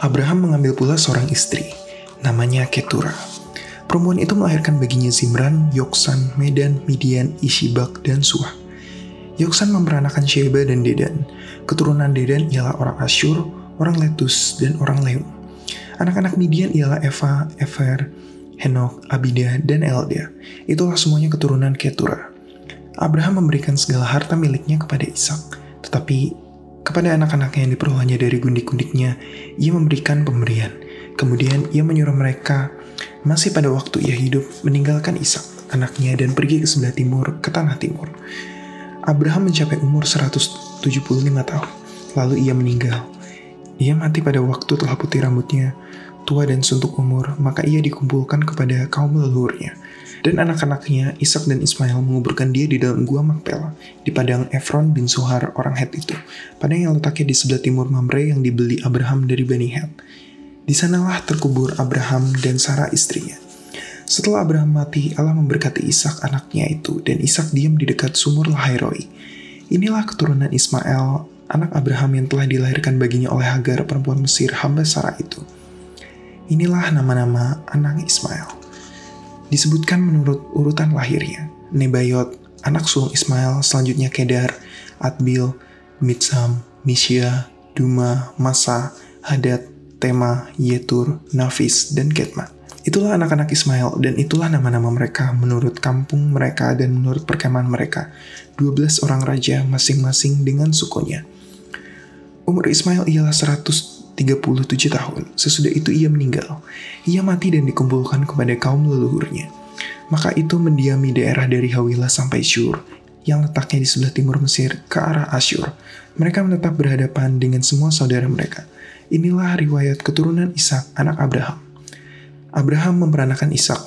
Abraham mengambil pula seorang istri, namanya Ketura. Perempuan itu melahirkan baginya Zimran, Yoksan, Medan, Midian, Ishibak, dan Suah. Yoksan memperanakan Sheba dan Dedan. Keturunan Dedan ialah orang Asyur, orang Letus, dan orang Leum. Anak-anak Midian ialah Eva, Ever, Henok, Abidah, dan Elda. Itulah semuanya keturunan Ketura. Abraham memberikan segala harta miliknya kepada Ishak, tetapi kepada anak-anaknya yang diperolehnya dari gundik-gundiknya, ia memberikan pemberian. Kemudian ia menyuruh mereka, masih pada waktu ia hidup, meninggalkan Ishak, anaknya, dan pergi ke sebelah timur, ke tanah timur. Abraham mencapai umur 175 tahun, lalu ia meninggal. Ia mati pada waktu telah putih rambutnya, tua dan suntuk umur, maka ia dikumpulkan kepada kaum leluhurnya. Dan anak-anaknya, Ishak dan Ismail, menguburkan dia di dalam gua Makpela, di padang Efron bin Sohar orang Het itu, padang yang letaknya di sebelah timur Mamre yang dibeli Abraham dari Beni Het. Di sanalah terkubur Abraham dan Sarah istrinya. Setelah Abraham mati, Allah memberkati Ishak anaknya itu, dan Ishak diam di dekat sumur Lahairoi. Inilah keturunan Ismail, anak Abraham yang telah dilahirkan baginya oleh Hagar perempuan Mesir hamba Sarah itu. Inilah nama-nama anak Ismail. Disebutkan menurut urutan lahirnya, Nebayot, anak sulung Ismail, selanjutnya Kedar, Adbil, Mitsam, Misya, Duma, Masa, Hadad, Tema, Yetur, Nafis, dan Ketma. Itulah anak-anak Ismail, dan itulah nama-nama mereka menurut kampung mereka dan menurut perkemahan mereka, 12 orang raja masing-masing dengan sukunya. Umur Ismail ialah 137 tahun, sesudah itu ia meninggal. Ia mati dan dikumpulkan kepada kaum leluhurnya. Maka itu mendiami daerah dari Hawilah sampai Syur, yang letaknya di sebelah timur Mesir ke arah Asyur. Mereka menetap berhadapan dengan semua saudara mereka. Inilah riwayat keturunan Ishak, anak Abraham. Abraham memperanakan Ishak,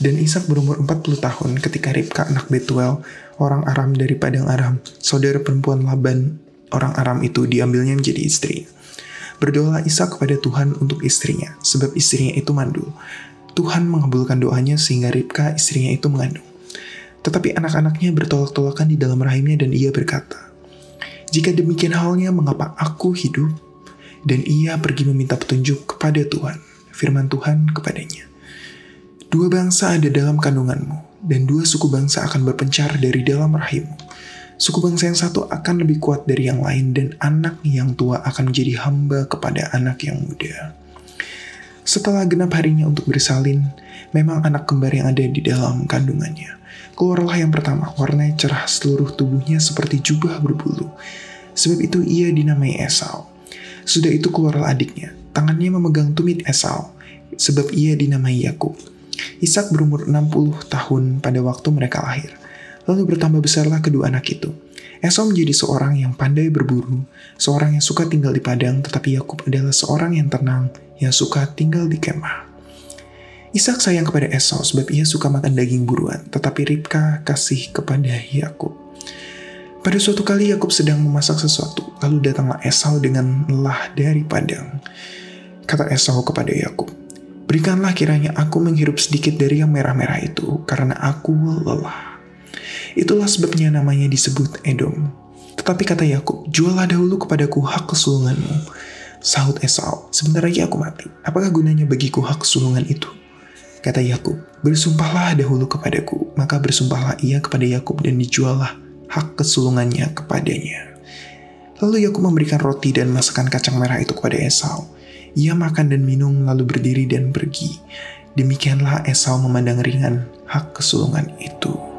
dan Ishak berumur 40 tahun ketika Ribka anak Betuel, orang Aram dari Padang Aram, saudara perempuan Laban, orang Aram itu, diambilnya menjadi istri. Berdoalah Ishak kepada Tuhan untuk istrinya, sebab istrinya itu mandul. Tuhan mengabulkan doanya sehingga Ribka istrinya itu mengandung. Tetapi anak-anaknya bertolak-tolakan di dalam rahimnya, dan ia berkata, "Jika demikian halnya, mengapa aku hidup?" Dan ia pergi meminta petunjuk kepada Tuhan, firman Tuhan kepadanya, "Dua bangsa ada dalam kandunganmu, dan dua suku bangsa akan berpencar dari dalam rahimmu. Suku bangsa yang satu akan lebih kuat dari yang lain, dan anak yang tua akan menjadi hamba kepada anak yang muda." Setelah genap harinya untuk bersalin, memang anak kembar yang ada di dalam kandungannya. Keluarlah yang pertama, warnanya cerah, seluruh tubuhnya seperti jubah berbulu. Sebab itu ia dinamai Esau. Sudah itu keluarlah adiknya, tangannya memegang tumit Esau, sebab ia dinamai Yakub. Ishak berumur 60 tahun pada waktu mereka lahir. Lalu bertambah besarlah kedua anak itu. Esau menjadi seorang yang pandai berburu, seorang yang suka tinggal di padang, tetapi Yakub adalah seorang yang tenang, yang suka tinggal di kemah. Ishak sayang kepada Esau sebab ia suka makan daging buruan, tetapi Ribka kasih kepada Yakub. Pada suatu kali Yakub sedang memasak sesuatu, lalu datanglah Esau dengan lelah dari padang. Kata Esau kepada Yakub, "Berikanlah kiranya aku menghirup sedikit dari yang merah-merah itu, karena aku lelah." Itulah sebabnya namanya disebut Edom. Tetapi kata Yakub, "Juallah dahulu kepadaku hak kesulunganmu." Sahut Esau, "Sebentar lagi aku mati. Apakah gunanya bagiku hak kesulungan itu?" Kata Yakub, "Bersumpahlah dahulu kepadaku." Maka bersumpahlah ia kepada Yakub dan dijuallah hak kesulungannya kepadanya. Lalu Yakub memberikan roti dan masakan kacang merah itu kepada Esau. Ia makan dan minum, lalu berdiri dan pergi. Demikianlah Esau memandang ringan hak kesulungan itu.